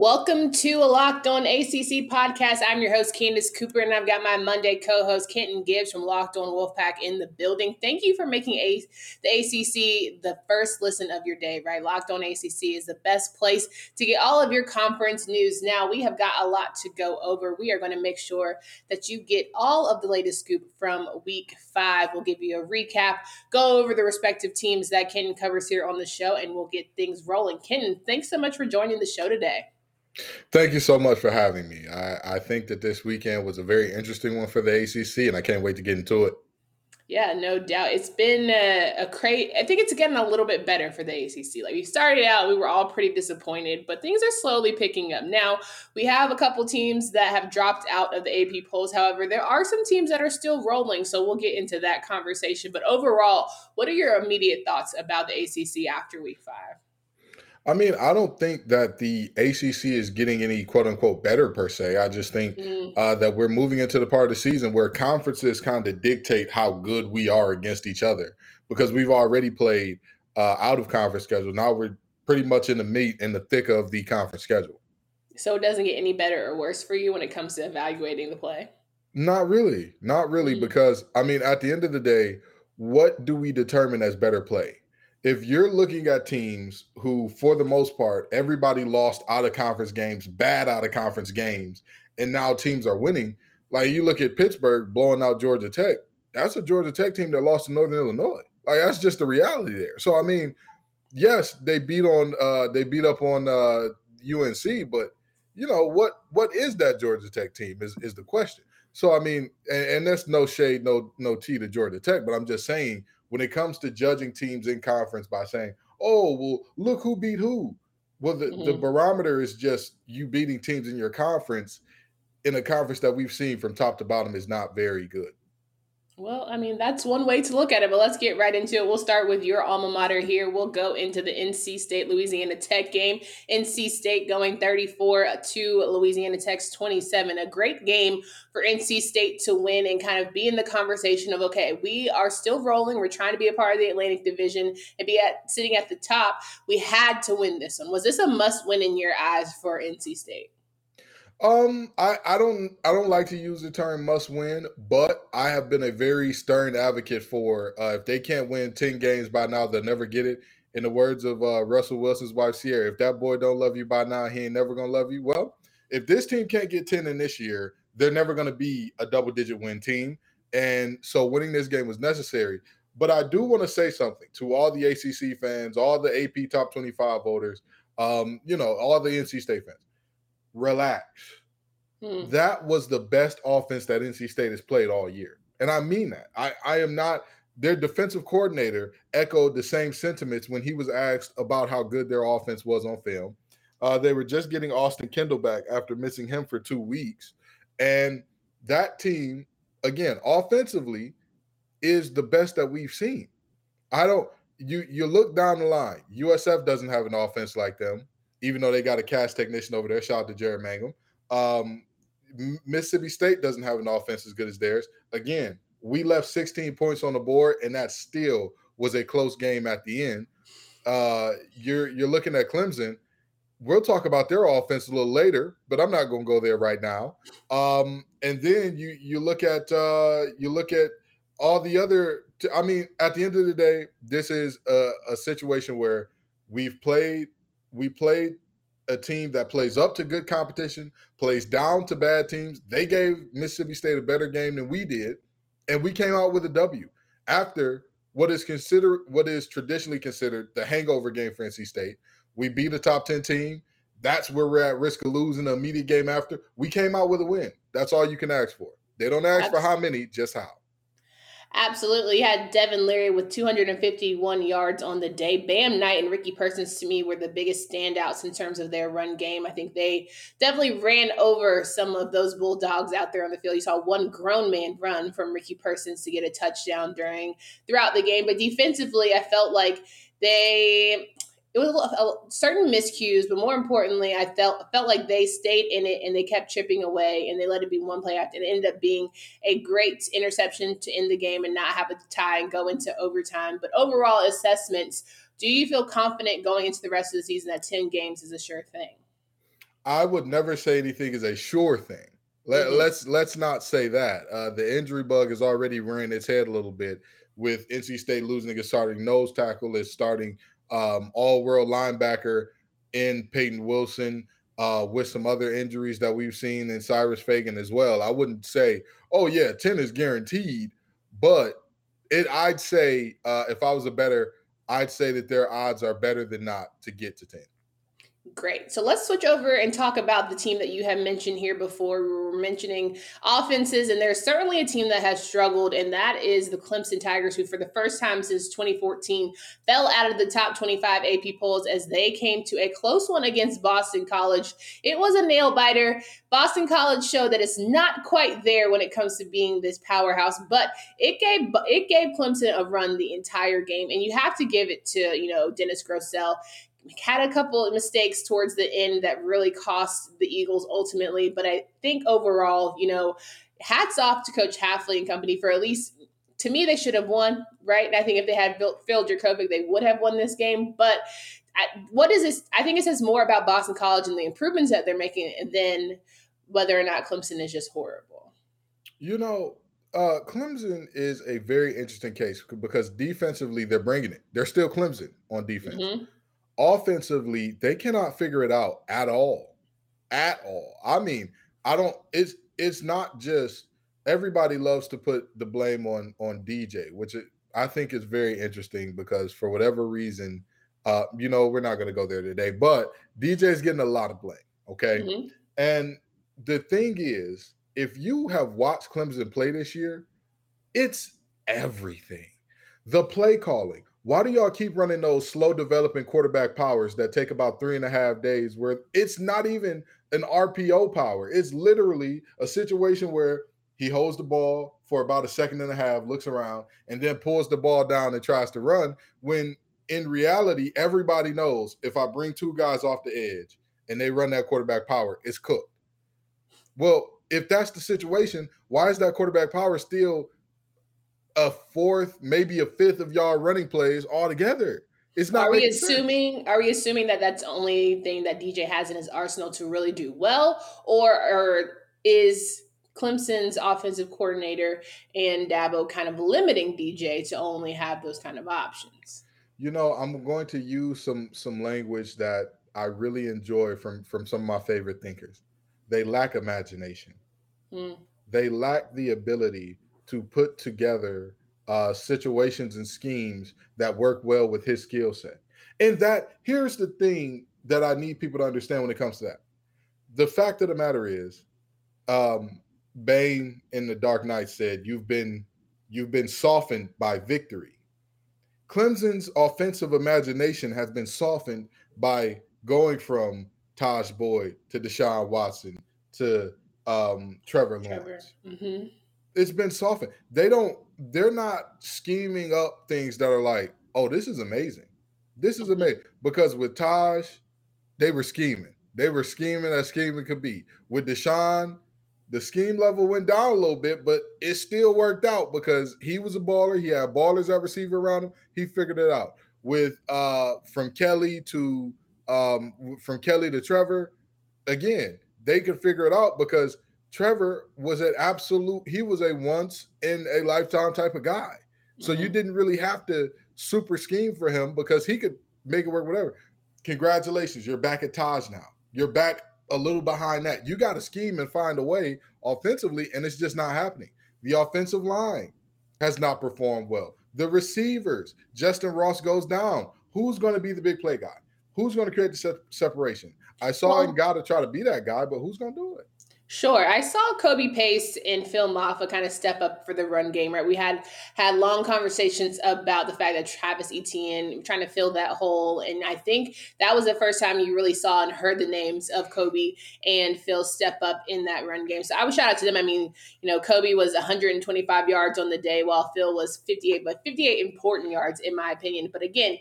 Welcome to a Locked On ACC podcast. I'm your host, Candace Cooper, and I've got my Monday co-host, Kenton Gibbs from Locked On Wolfpack in the building. Thank you for making the ACC the first listen of your day, right? Locked On ACC is the best place to get all of your conference news. Now, we have got a lot to go over. We are going to make sure that you get all of the latest scoop from Week 5. We'll give you a recap, go over the respective teams that Kenton covers here on the show, and we'll get things rolling. Kenton, thanks so much for joining the show today. Thank you so much for having me. I think that this weekend was a very interesting one for the ACC, and I can't wait to get into it. Yeah, no doubt. It's been a great. I think it's getting a little bit better for the ACC. Like we started out, we were all pretty disappointed, but things are slowly picking up. Now, we have a couple teams that have dropped out of the AP polls. However, there are some teams that are still rolling, so we'll get into that conversation. But overall, what are your immediate thoughts about the ACC after Week 5? I mean, I don't think that the ACC is getting any quote-unquote better per se. I just think that we're moving into the part of the season where conferences kind of dictate how good we are against each other, because we've already played out-of-conference schedule. Now we're pretty much in the meat, in the thick of the conference schedule. So it doesn't get any better or worse for you when it comes to evaluating the play? Not really, because, I mean, at the end of the day, what do we determine as better play? If you're looking at teams who, for the most part, everybody lost bad out of conference games, and now teams are winning, like you look at Pittsburgh blowing out Georgia Tech, that's a Georgia Tech team that lost to Northern Illinois. Like, that's just the reality there. So, I mean, yes, they beat up on UNC, but, you know, what is that Georgia Tech team is the question. So, I mean, and that's no shade, no tea to Georgia Tech, but I'm just saying, when it comes to judging teams in conference by saying, oh, well, look who beat who. Well, the barometer is just you beating teams in your conference, in a conference that we've seen from top to bottom is not very good. Well, I mean, that's one way to look at it, but let's get right into it. We'll start with your alma mater here. We'll go into the NC State, Louisiana Tech game. NC State going 34-2, Louisiana Tech's 27. A great game for NC State to win and kind of be in the conversation of, okay, we are still rolling. We're trying to be a part of the Atlantic Division and be sitting at the top. We had to win this one. Was this a must-win in your eyes for NC State? I don't like to use the term must win, but I have been a very stern advocate for if they can't win 10 games by now, they'll never get it. In the words of Russell Wilson's wife, Ciara, if that boy don't love you by now, he ain't never going to love you. Well, if this team can't get 10 in this year, they're never going to be a double-digit win team. And so winning this game was necessary. But I do want to say something to all the ACC fans, all the AP Top 25 voters, all the NC State fans. Relax. That was the best offense that NC State has played all year. And I mean that. I am not – their defensive coordinator echoed the same sentiments when he was asked about how good their offense was on film. They were just getting Austin Kendall back after missing him for 2 weeks. And that team, again, offensively is the best that we've seen. You look down the line. USF doesn't have an offense like them, even though they got a cast technician over there. Shout out to Jared Mangum. Mississippi State doesn't have an offense as good as theirs. Again, we left 16 points on the board, and that still was a close game at the end. You're looking at Clemson. We'll talk about their offense a little later, but I'm not going to go there right now. And then you look at all the other. I mean, at the end of the day, this is a situation where we played a team that plays up to good competition, plays down to bad teams. They gave Mississippi State a better game than we did, and we came out with a W after what is traditionally considered the hangover game for NC State. We beat a top 10 team. That's where we're at risk of losing the immediate game after. We came out with a win. That's all you can ask for. They don't ask for how many, just how. Absolutely. You had Devin Leary with 251 yards on the day. Bam Knight and Ricky Persons, to me, were the biggest standouts in terms of their run game. I think they definitely ran over some of those Bulldogs out there on the field. You saw one grown man run from Ricky Persons to get a touchdown throughout the game. But defensively, I felt like they – it it was certain miscues, but more importantly, I felt like they stayed in it and they kept chipping away and they let it be one play after. It ended up being a great interception to end the game and not have a tie and go into overtime. But overall assessments, do you feel confident going into the rest of the season that 10 games is a sure thing? I would never say anything is a sure thing. Let's not say that. The injury bug is already rearing its head a little bit with NC State losing its starting nose tackle, its starting all-world linebacker in Peyton Wilson, with some other injuries that we've seen in Cyrus Fagan as well. I wouldn't say, oh, yeah, 10 is guaranteed, but I'd say if I was a better, I'd say that their odds are better than not to get to 10. Great. So let's switch over and talk about the team that you have mentioned here before. We were mentioning offenses, and there's certainly a team that has struggled, and that is the Clemson Tigers, who for the first time since 2014 fell out of the top 25 AP polls as they came to a close one against Boston College. It was a nail-biter. Boston College showed that it's not quite there when it comes to being this powerhouse, but it gave Clemson a run the entire game, and you have to give it to, Dennis Grosel. Had a couple of mistakes towards the end that really cost the Eagles ultimately. But I think overall, hats off to Coach Hafley and company for at least, to me, they should have won, right? And I think if they had filled Dracovic, they would have won this game. But what is this? I think it says more about Boston College and the improvements that they're making than whether or not Clemson is just horrible. Clemson is a very interesting case because defensively, they're bringing it. They're still Clemson on defense. Mm-hmm. Offensively, they cannot figure it out at all. I mean, it's not just everybody loves to put the blame on DJ, which I think is very interesting because for whatever reason, we're not going to go there today, but DJ's getting a lot of blame. Okay. Mm-hmm. And the thing is, if you have watched Clemson play this year, it's everything. The play calling. Why do y'all keep running those slow developing quarterback powers that take about 3.5 days where it's not even an RPO power? It's literally a situation where he holds the ball for about 1.5 seconds, looks around, and then pulls the ball down and tries to run when in reality, everybody knows if I bring two guys off the edge and they run that quarterback power, it's cooked. Well, if that's the situation, why is that quarterback power still a fourth, maybe a fifth of y'all running plays altogether? It's not. Are we assuming that that's the only thing that DJ has in his arsenal to really do well, or is Clemson's offensive coordinator and Dabo kind of limiting DJ to only have those kind of options? I'm going to use some language that I really enjoy from some of my favorite thinkers. They lack imagination. They lack the ability to put together situations and schemes that work well with his skill set. And that here's the thing that I need people to understand when it comes to that. The fact of the matter is, Bane in The Dark Knight said, you've been softened by victory. Clemson's offensive imagination has been softened by going from Taj Boyd to Deshaun Watson to Trevor Lawrence. Mm-hmm. It's been softened. They're not scheming up things that are like, oh, this is amazing. This is amazing. Because with Taj, they were scheming. They were scheming as scheming could be. With Deshaun, the scheme level went down a little bit, but it still worked out because he was a baller. He had ballers at receiver around him. He figured it out. With from Kelly to Trevor, again, they could figure it out because Trevor was he was a once in a lifetime type of guy. So you didn't really have to super scheme for him because he could make it work, whatever. Congratulations. You're back at Taj now. You're back a little behind that. You got to scheme and find a way offensively, and it's just not happening. The offensive line has not performed well. The receivers, Justin Ross goes down. Who's going to be the big play guy? Who's going to create the separation? I saw Ngata try to be that guy, but who's going to do it? Sure. I saw Kobe Pace and Phil Maffa kind of step up for the run game, right? We had long conversations about the fact that Travis Etienne trying to fill that hole. And I think that was the first time you really saw and heard the names of Kobe and Phil step up in that run game. So I would shout out to them. I mean, Kobe was 125 yards on the day while Phil was 58, but 58 important yards in my opinion. But again,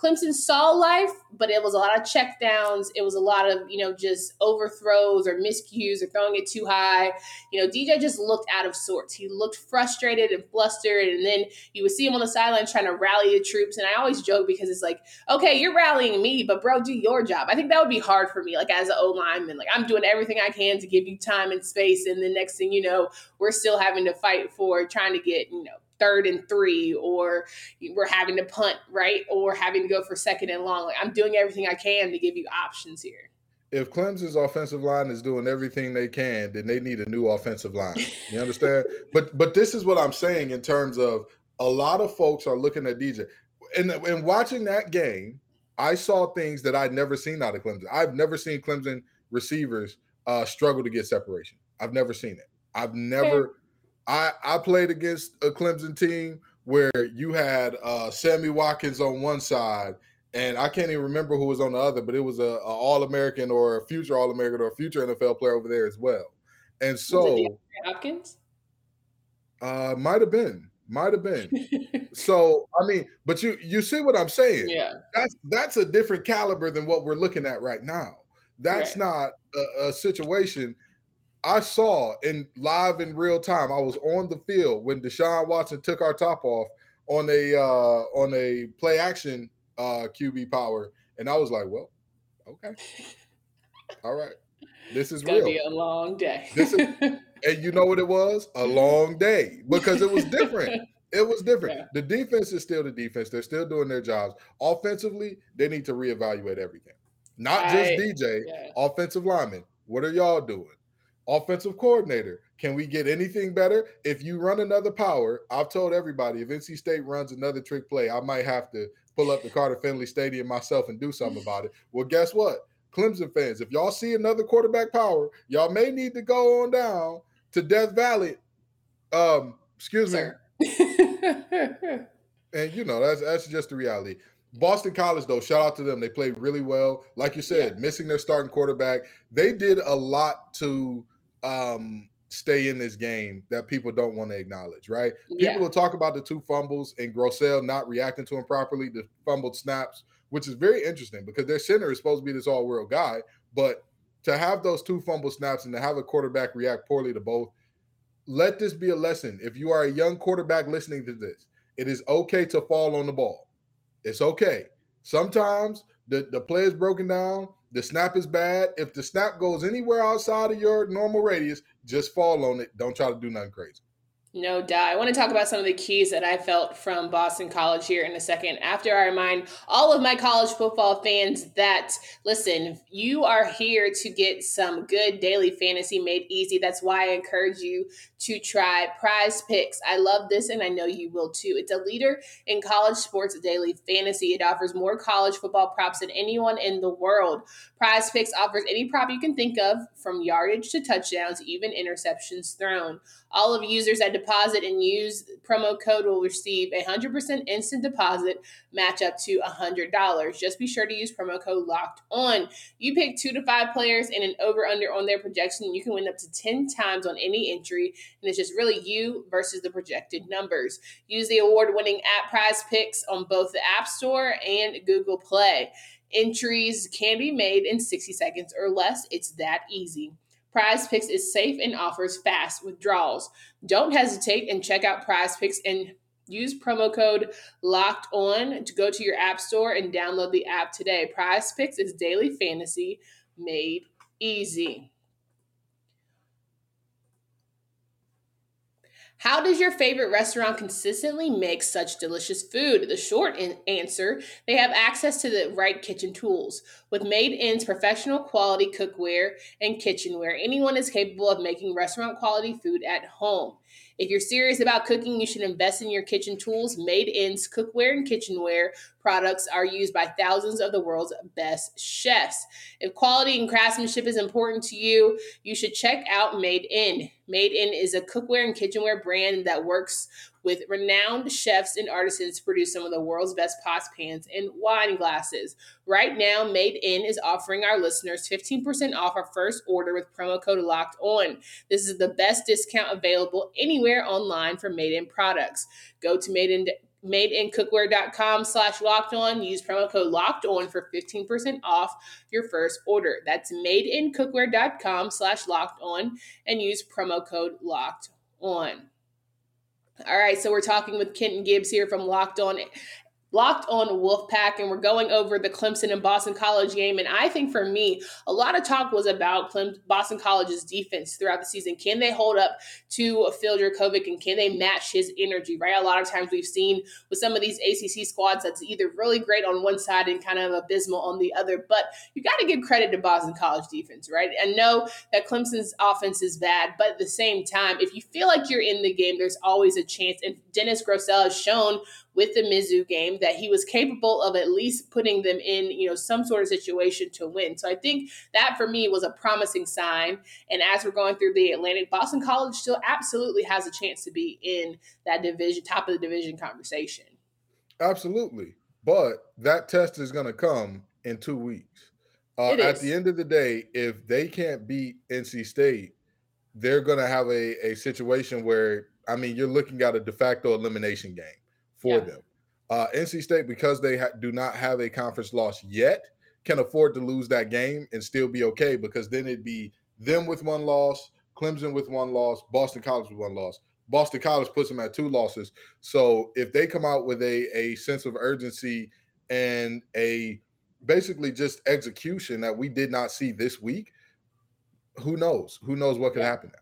Clemson saw life, but it was a lot of checkdowns. It was a lot of, just overthrows or miscues or throwing it too high. DJ just looked out of sorts. He looked frustrated and flustered. And then you would see him on the sideline trying to rally the troops. And I always joke because it's like, okay, you're rallying me, but bro, do your job. I think that would be hard for me, like as an O-lineman. Like I'm doing everything I can to give you time and space. And the next thing you know, we're still having to fight for trying to get, 3rd and 3, or we're having to punt, right? Or having to go for 2nd and long. Like I'm doing everything I can to give you options here. If Clemson's offensive line is doing everything they can, then they need a new offensive line. You understand? But this is what I'm saying in terms of a lot of folks are looking at DJ. And watching that game, I saw things that I'd never seen out of Clemson. I've never seen Clemson receivers struggle to get separation. I've never seen it. I played against a Clemson team where you had Sammy Watkins on one side, and I can't even remember who was on the other, but it was a All-American or a future All-American or a future NFL player over there as well. And so was it DeAndre Hopkins? Might have been. So, but you see what I'm saying? Yeah. That's a different caliber than what we're looking at right now. That's right. Not a situation – I saw in live in real time. I was on the field when Deshaun Watson took our top off on a play action QB power, and I was like, "Well, okay, all right, this is real." It's gonna be a long day. And you know what it was? A long day because it was different. It was different. Yeah. The defense is still the defense. They're still doing their jobs. Offensively, they need to reevaluate everything. Not just DJ. Yeah. Offensive linemen, what are y'all doing? Offensive coordinator, can we get anything better? If you run another power, I've told everybody, if NC State runs another trick play, I might have to pull up the Carter-Finley Stadium myself and do something about it. Well, guess what? Clemson fans, if y'all see another quarterback power, y'all may need to go on down to Death Valley. Excuse me. And, that's just the reality. Boston College, though, shout out to them. They played really well. Like you said, missing their starting quarterback. They did a lot to stay in this game that people don't want to acknowledge, right? Yeah. People will talk about the 2 fumbles and Grosel not reacting to him properly, the fumbled snaps, which is very interesting because their center is supposed to be this all-world guy. But to have those 2 fumble snaps and to have a quarterback react poorly to both, let this be a lesson. If you are a young quarterback listening to this, it is okay to fall on the ball. It's okay. Sometimes the play is broken down. The snap is bad. If the snap goes anywhere outside of your normal radius, just fall on it. Don't try to do nothing crazy. No doubt. I want to talk about some of the keys that I felt from Boston College here in a second. After I remind all of my college football fans that, listen, you are here to get some good daily fantasy made easy. That's why I encourage you to try Prize Picks. I love this, and I know you will too. It's a leader in college sports daily fantasy. It offers more college football props than anyone in the world. Prize Picks offers any prop you can think of, from yardage to touchdowns, even interceptions thrown. All of users that deposit and use promo code will receive a 100% instant deposit match up to $100. Just be sure to use promo code Locked On. You pick 2 to 5 players and an over/under on their projection. You can win up to 10 times on any entry, and it's just really you versus the projected numbers. Use the award-winning app Prize Picks on both the App Store and Google Play. Entries can be made in 60 seconds or less. It's that easy. Prize Picks is safe and offers fast withdrawals. Don't hesitate and check out Prize Picks and use promo code Locked On to go to your app store and download the app today. Prize Picks is daily fantasy made easy. How does your favorite restaurant consistently make such delicious food? The short answer, they have access to the right kitchen tools. With Made In's professional quality cookware and kitchenware, anyone is capable of making restaurant quality food at home. If you're serious about cooking, you should invest in your kitchen tools. Made In's cookware and kitchenware products are used by thousands of the world's best chefs. If quality and craftsmanship is important to you, you should check out Made In. Made In is a cookware and kitchenware brand that works with renowned chefs and artisans to produce some of the world's best pots, pans, and wine glasses. Right now, Made In is offering our listeners 15% off our first order with promo code Locked On. This is the best discount available anywhere online for Made In products. Go to MadeInCookware.com/LockedOn. Use promo code LockedOn for 15% off your first order. That's MadeInCookware.com/LockedOn and use promo code LockedOn. All right, so we're talking with Kenton Gibbs here from Locked On Wolfpack, and we're going over the Clemson and Boston College game. And I think for me, a lot of talk was about Boston College's defense throughout the season. Can they hold up to Phil Dracovic, and can they match his energy, right? A lot of times we've seen with some of these ACC squads that's either really great on one side and kind of abysmal on the other, but you got to give credit to Boston College defense, right? And know that Clemson's offense is bad, but at the same time, if you feel like you're in the game, there's always a chance. And Dennis Grosel has shown with the Mizzou game that he was capable of at least putting them in, some sort of situation to win. So I think that for me was a promising sign. And as we're going through the Atlantic, Boston College still absolutely has a chance to be in that division, top of the division conversation. Absolutely. But that test is going to come in 2 weeks. At the end of the day, if they can't beat NC State, they're going to have a situation where, you're looking at a de facto elimination game for them. NC State, because they do not have a conference loss yet, can afford to lose that game and still be okay, because then it'd be them with one loss, Clemson with one loss, Boston College with one loss. Boston College puts them at 2 losses. So if they come out with a sense of urgency and basically just execution that we did not see this week, who knows? Who knows what could happen there?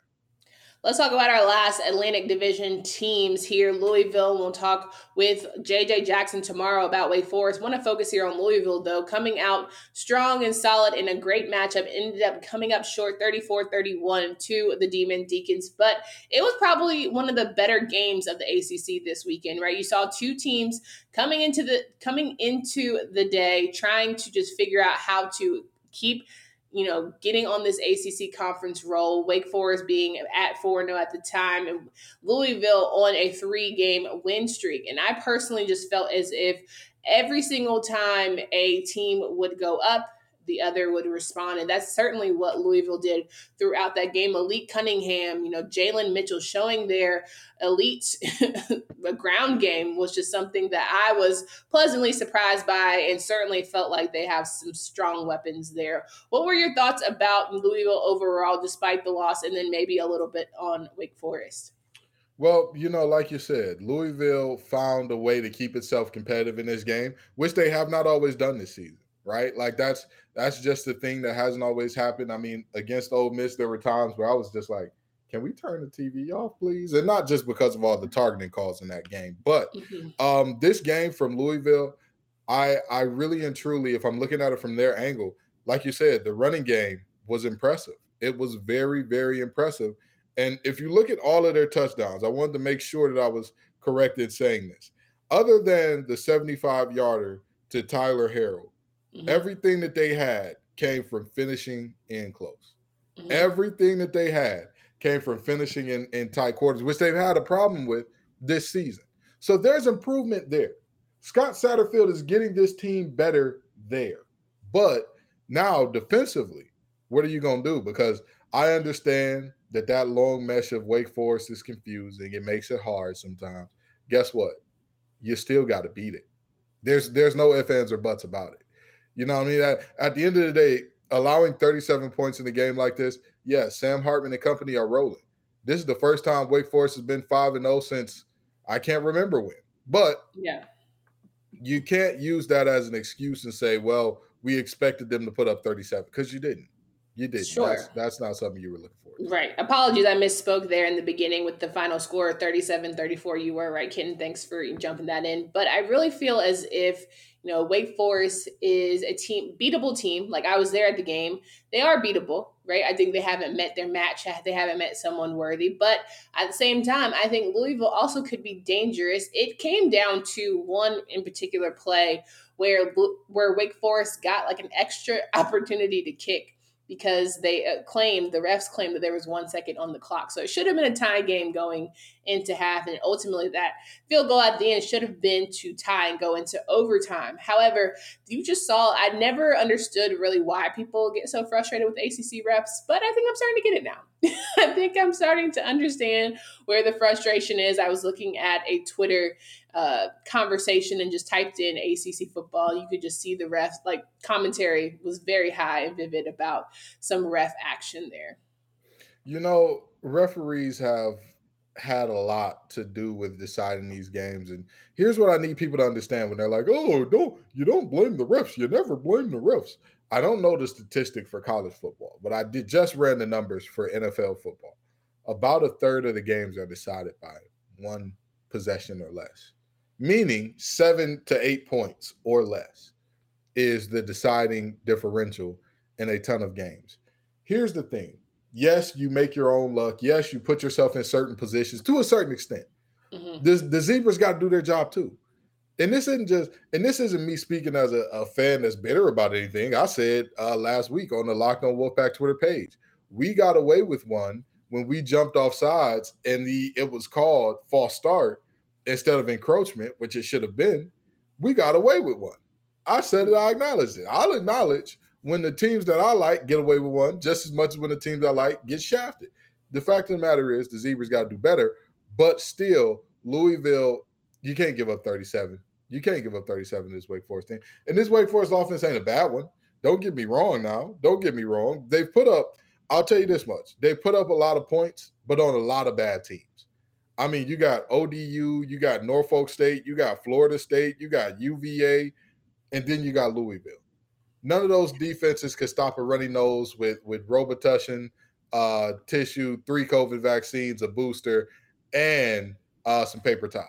Let's talk about our last Atlantic Division teams here. Louisville, we'll talk with J.J. Jackson tomorrow about Wake Forest. Want to focus here on Louisville, though. Coming out strong and solid in a great matchup. Ended up coming up short 34-31 to the Demon Deacons. But it was probably one of the better games of the ACC this weekend, right? You saw two teams coming into the day trying to just figure out how to keep getting on this ACC conference roll, Wake Forest being at 4-0 at the time, and Louisville on a 3-game win streak. And I personally just felt as if every single time a team would go up, the other would respond. And that's certainly what Louisville did throughout that game. Malik Cunningham, Jalen Mitchell showing their elite ground game was just something that I was pleasantly surprised by, and certainly felt like they have some strong weapons there. What were your thoughts about Louisville overall, despite the loss, and then maybe a little bit on Wake Forest? Well, like you said, Louisville found a way to keep itself competitive in this game, which they have not always done this season. Right? Like that's just the thing that hasn't always happened. Against Ole Miss, there were times where I was just like, can we turn the TV off, please? And not just because of all the targeting calls in that game, but this game from Louisville, I really and truly, if I'm looking at it from their angle, like you said, the running game was impressive. It was very, very impressive. And if you look at all of their touchdowns, I wanted to make sure that I was correct in saying this. Other than the 75-yarder to Tyler Herro, everything that they had came from finishing in close. Everything that they had came from finishing in tight quarters, which they've had a problem with this season. So there's improvement there. Scott Satterfield is getting this team better there. But now defensively, what are you going to do? Because I understand that long mesh of Wake Forest is confusing. It makes it hard sometimes. Guess what? You still got to beat it. There's no ifs, ands, or buts about it. You know what I mean? At the end of the day, allowing 37 points in a game like this, Sam Hartman and company are rolling. This is the first time Wake Forest has been 5-0 since I can't remember when. But you can't use that as an excuse and say, well, we expected them to put up 37, because you didn't. You did. Sure. That's not something you were looking for. Right. Apologies. I misspoke there in the beginning with the final score, 37-34. You were right, Kenton. Thanks for jumping that in. But I really feel as if, Wake Forest is a team, beatable team. Like, I was there at the game. They are beatable, right? I think they haven't met their match. They haven't met someone worthy. But at the same time, I think Louisville also could be dangerous. It came down to one in particular play where Wake Forest got like an extra opportunity to kick, because the refs claimed that there was 1 second on the clock. So it should have been a tie game going into half. And ultimately that field goal at the end should have been to tie and go into overtime. However, you just saw, I never understood really why people get so frustrated with ACC refs, but I think I'm starting to get it now. I think I'm starting to understand where the frustration is. I was looking at a Twitter conversation and just typed in ACC football. You could just see the refs, like commentary was very high and vivid about some ref action there. You know, referees have had a lot to do with deciding these games. And here's what I need people to understand when they're like, oh, you don't blame the refs. You never blame the refs. I don't know the statistic for college football, but I just ran the numbers for NFL football. About a third of the games are decided by one possession or less, meaning 7 to 8 points or less is the deciding differential in a ton of games. Here's the thing. Yes, you make your own luck. Yes, you put yourself in certain positions to a certain extent. Mm-hmm. The zebras got to do their job too. And this isn't me speaking as a fan that's bitter about anything. I said last week on the Locked On Wolfpack Twitter page, we got away with one when we jumped off sides and it was called false start instead of encroachment, which it should have been. We got away with one. I said it. I acknowledged it. I'll acknowledge when the teams that I like get away with one just as much as when the teams I like get shafted. The fact of the matter is the Zebras got to do better, but still Louisville, you can't give up 37. You can't give up 37 to this Wake Forest team. And this Wake Forest offense ain't a bad one. Don't get me wrong now. Don't get me wrong. They've put up, I'll tell you this much, they put up a lot of points, but on a lot of bad teams. I mean, you got ODU, you got Norfolk State, you got Florida State, you got UVA, and then you got Louisville. None of those defenses could stop a runny nose with Robitussin, tissue, 3 COVID vaccines, a booster, and some paper towel.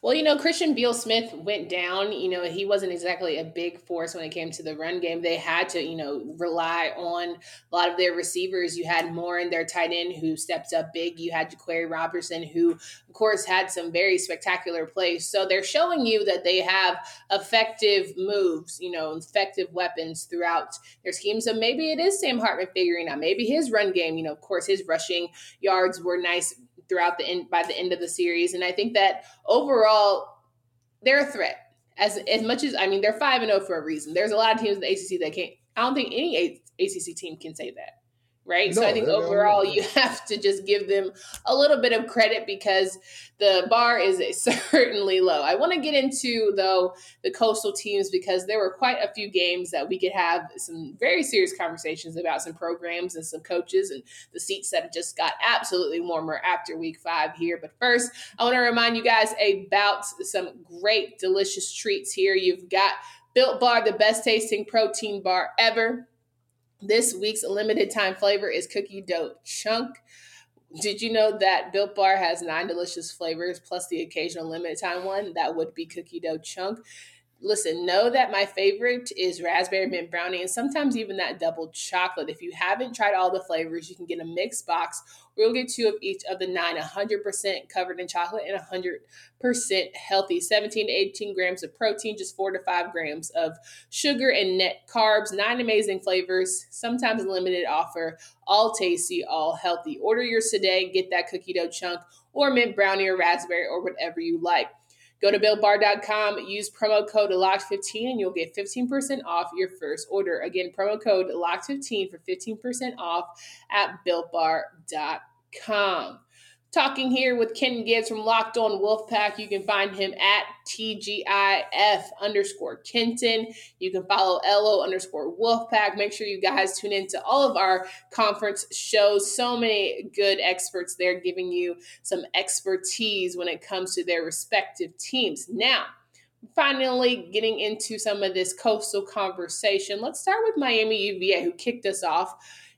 Well, you know, Christian Beal-Smith went down. You know, he wasn't exactly a big force when it came to the run game. They had to, you know, rely on a lot of their receivers. You had Moore in their tight end who stepped up big. You had Jaquari Robertson who, of course, had some very spectacular plays. So they're showing you that they have effective moves, you know, effective weapons throughout their scheme. So maybe it is Sam Hartman figuring out. Maybe his run game, you know, of course, his rushing yards were nice throughout the end, by the end of the series. And I think that overall they're a threat as much as, I mean, they're 5-0 for a reason. There's a lot of teams in the ACC that can't, I don't think any ACC team can say that. Right. No, so I think overall you have to just give them a little bit of credit because the bar is certainly low. I want to get into, though, the coastal teams because there were quite a few games that we could have some very serious conversations about some programs and some coaches and the seats that just got absolutely warmer after week 5 here. But first, I want to remind you guys about some great, delicious treats here. You've got Built Bar, the best tasting protein bar ever. This week's limited time flavor is cookie dough chunk. Did you know that Built Bar has 9 delicious flavors plus the occasional limited time one? That would be cookie dough chunk. Listen, know that my favorite is raspberry mint brownie and sometimes even that double chocolate. If you haven't tried all the flavors, you can get a mixed box. We'll get 2 of each of the 9, 100% covered in chocolate and 100% healthy. 17 to 18 grams of protein, just 4 to 5 grams of sugar and net carbs. 9 amazing flavors, sometimes limited offer, all tasty, all healthy. Order yours today. Get that cookie dough chunk or mint brownie or raspberry or whatever you like. Go to BiltBar.com, use promo code LOCKED15, and you'll get 15% off your first order. Again, promo code LOCKED15 for 15% off at BiltBar.com. Talking here with Kenton Gibbs from Locked On Wolfpack. You can find him at TGIF_Kenton. You can follow LO_Wolfpack. Make sure you guys tune in to all of our conference shows. So many good experts there giving you some expertise when it comes to their respective teams. Now, finally getting into some of this coastal conversation. Let's start with Miami UVA, who kicked us off.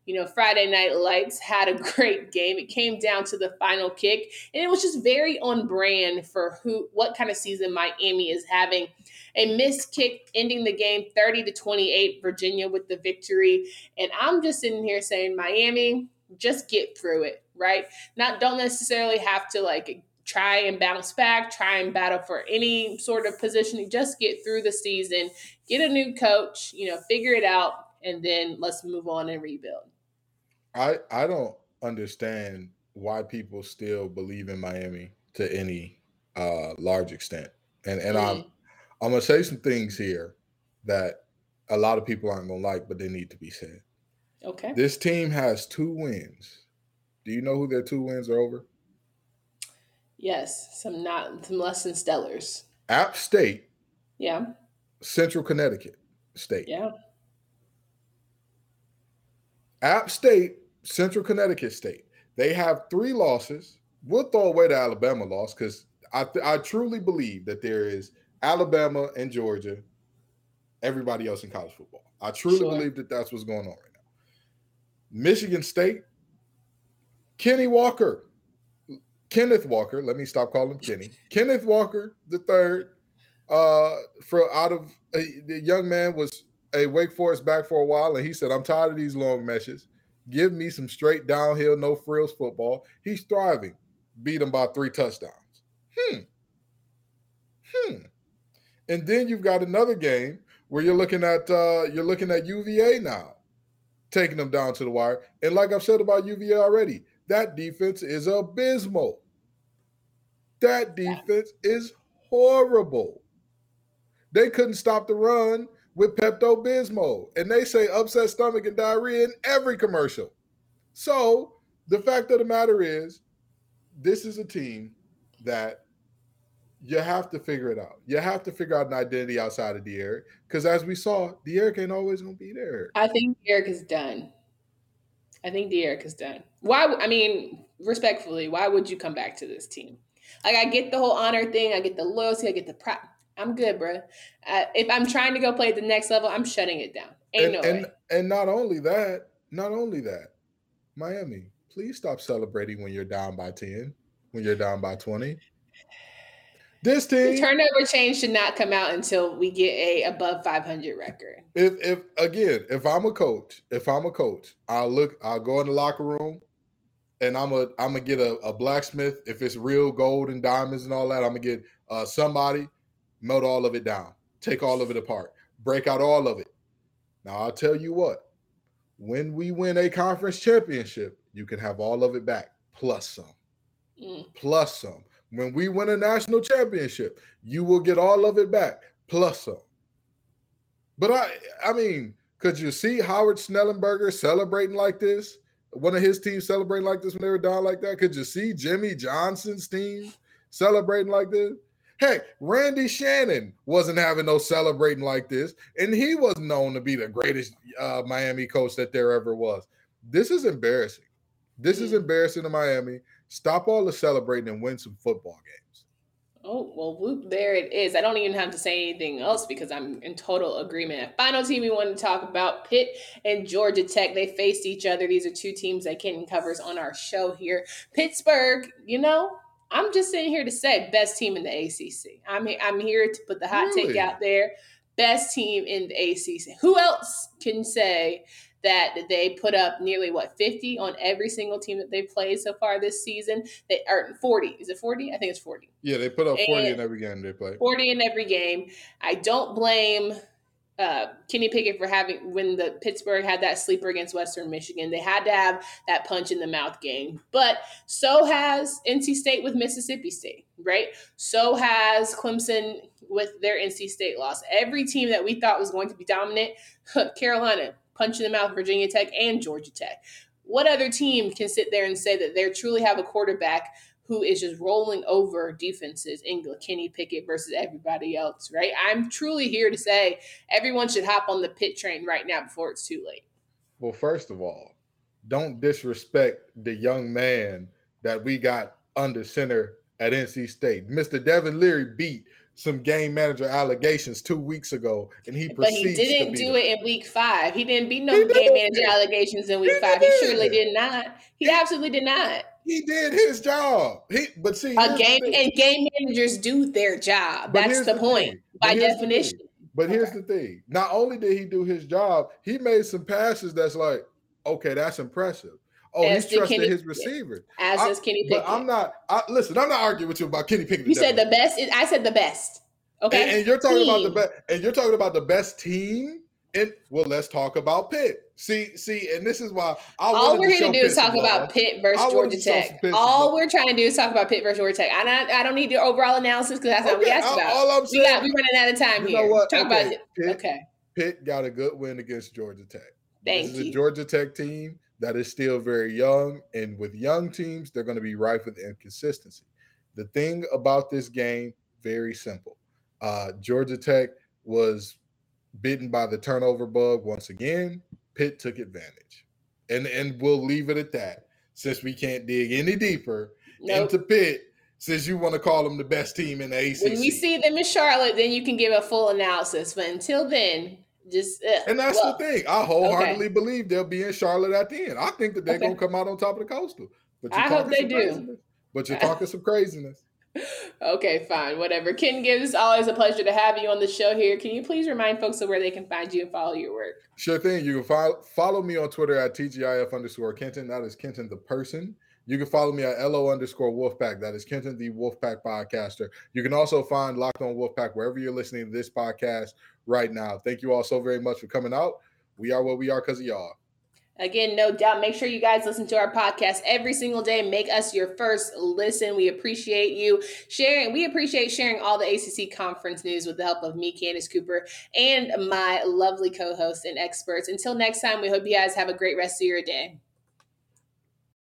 You know, Friday Night Lights had a great game. It came down to the final kick, and it was just very on brand for what kind of season Miami is having. A missed kick ending the game 30-28, Virginia with the victory. And I'm just sitting here saying, Miami, just get through it, right? Don't necessarily have to, like, try and bounce back, try and battle for any sort of positioning. Just get through the season, get a new coach, you know, figure it out, and then let's move on and rebuild. I don't understand why people still believe in Miami to any large extent. And I'm going to say some things here that a lot of people aren't going to like, but they need to be said. Okay. This team has 2 wins. Do you know who their 2 wins are over? Yes, some less than stellars. App State. Yeah. Central Connecticut State. Yeah. App State, Central Connecticut State. They have 3 losses. We'll throw away the Alabama loss because I truly believe that there is Alabama and Georgia, everybody else in college football. I truly believe that that's what's going on right now. Michigan State, Kenneth Walker. Let me stop calling him Kenny. Kenneth Walker the third. The young man was a Wake Forest back for a while, and he said, "I'm tired of these long meshes. Give me some straight downhill, no frills football." He's thriving. Beat him by 3 touchdowns. And then you've got another game where you're looking at UVA now, taking them down to the wire. And like I've said about UVA already, that defense is abysmal. That defense is horrible. They couldn't stop the run with Pepto-Bismol, and they say upset stomach and diarrhea in every commercial. So the fact of the matter is, this is a team that you have to figure it out. You have to figure out an identity outside of D'Eric, because as we saw, D'Eric ain't always going to be there. I think D'Eric is done. Why? I mean, respectfully, why would you come back to this team? Like, I get the whole honor thing. I get the loyalty. I get the prop. I'm good, bro. If I'm trying to go play at the next level, I'm shutting it down. Ain't no way. And not only that, Miami, please stop celebrating when you're down by 10, when you're down by 20. This team, the turnover change should not come out until we get a above 500 record. If I'm a coach, I'll go in the locker room, and I'm gonna get a blacksmith. If it's real gold and diamonds and all that, I'm gonna get somebody. Melt all of it down. Take all of it apart. Break out all of it. Now, I'll tell you what. When we win a conference championship, you can have all of it back, plus some. Plus some. When we win a national championship, you will get all of it back, plus some. But, I mean, could you see Howard Snellenberger celebrating like this? One of his teams celebrating like this when they were down like that? Could you see Jimmy Johnson's team celebrating like this? Heck, Randy Shannon wasn't having no celebrating like this, and he was known to be the greatest Miami coach that there ever was. This is embarrassing. This is embarrassing to Miami. Stop all the celebrating and win some football games. Oh, well, whoop, there it is. I don't even have to say anything else because I'm in total agreement. Final team we want to talk about, Pitt and Georgia Tech. They faced each other. These are 2 teams that Kenton covers on our show here. Pittsburgh, you know, I'm just sitting here to say best team in the ACC. I'm here to put the hot take out there. Best team in the ACC. Who else can say that they put up nearly, 50 on every single team that they've played so far this season? They are 40. Is it 40? I think it's 40. Yeah, they put up 40 in every game they play. 40 in every game. I don't blame Kenny Pickett for when the Pittsburgh had that sleeper against Western Michigan. They had to have that punch in the mouth game, but so has NC State with Mississippi State, right? So has Clemson with their NC State loss. Every team that we thought was going to be dominant, Carolina, punch in the mouth, Virginia Tech and Georgia Tech. What other team can sit there and say that they truly have a quarterback who is just rolling over defenses in Kenny Pickett versus everybody else, right? I'm truly here to say everyone should hop on the Pitt train right now before it's too late. Well, first of all, don't disrespect the young man that we got under center at NC State. Mr. Devin Leary beat some game manager allegations 2 weeks ago, and he proceeds to But he didn't do it in week 5. He didn't beat no game manager allegations in week 5. He surely did not. He absolutely did not. He did his job. Game managers do their job. That's the point by definition. But here's the thing. Not only did he do his job, he made some passes that's like, okay, that's impressive. Oh, he trusted his receiver. As does Kenny Pickett. But I'm not arguing with you about Kenny Pickett. You said the best. I said the best. Okay. And you're talking about the best team Let's talk about Pitt. See, and this is why all we're here to do is talk about Pitt versus Georgia Tech. All we're trying to do is talk about Pitt versus Georgia Tech. I don't need your overall analysis because that's not what we asked about. All I'm saying, we're running out of time here. You know what? Talk about it. Okay. Pitt got a good win against Georgia Tech. Thank you. This is a Georgia Tech team that is still very young, and with young teams, they're going to be rife with inconsistency. The thing about this game, very simple. Georgia Tech was bitten by the turnover bug once again. Pitt took advantage. And we'll leave it at that, since we can't dig any deeper into Pitt, since you want to call them the best team in the ACC. When we see them in Charlotte, then you can give a full analysis. But until then, just – And that's the thing. I wholeheartedly believe they'll be in Charlotte at the end. I think that they're going to come out on top of the Coastal. But I hope they do. But you're talking some craziness. Okay, fine, whatever. Kenton Gibbs, always a pleasure to have you on the show here. Can you please remind folks of where they can find you and follow your work? Sure thing. You can follow me on Twitter at @TGIF_Kenton. That is Kenton the person. You can follow me at LO_Wolfpack. That is Kenton the Wolfpack podcaster. You can also find Locked On Wolfpack wherever you're listening to this podcast right now. Thank you all so very much for coming out. We are what we are because of y'all. Again, no doubt. Make sure you guys listen to our podcast every single day. Make us your first listen. We appreciate you sharing. We appreciate sharing all the ACC conference news with the help of me, Candace Cooper, and my lovely co-hosts and experts. Until next time, we hope you guys have a great rest of your day.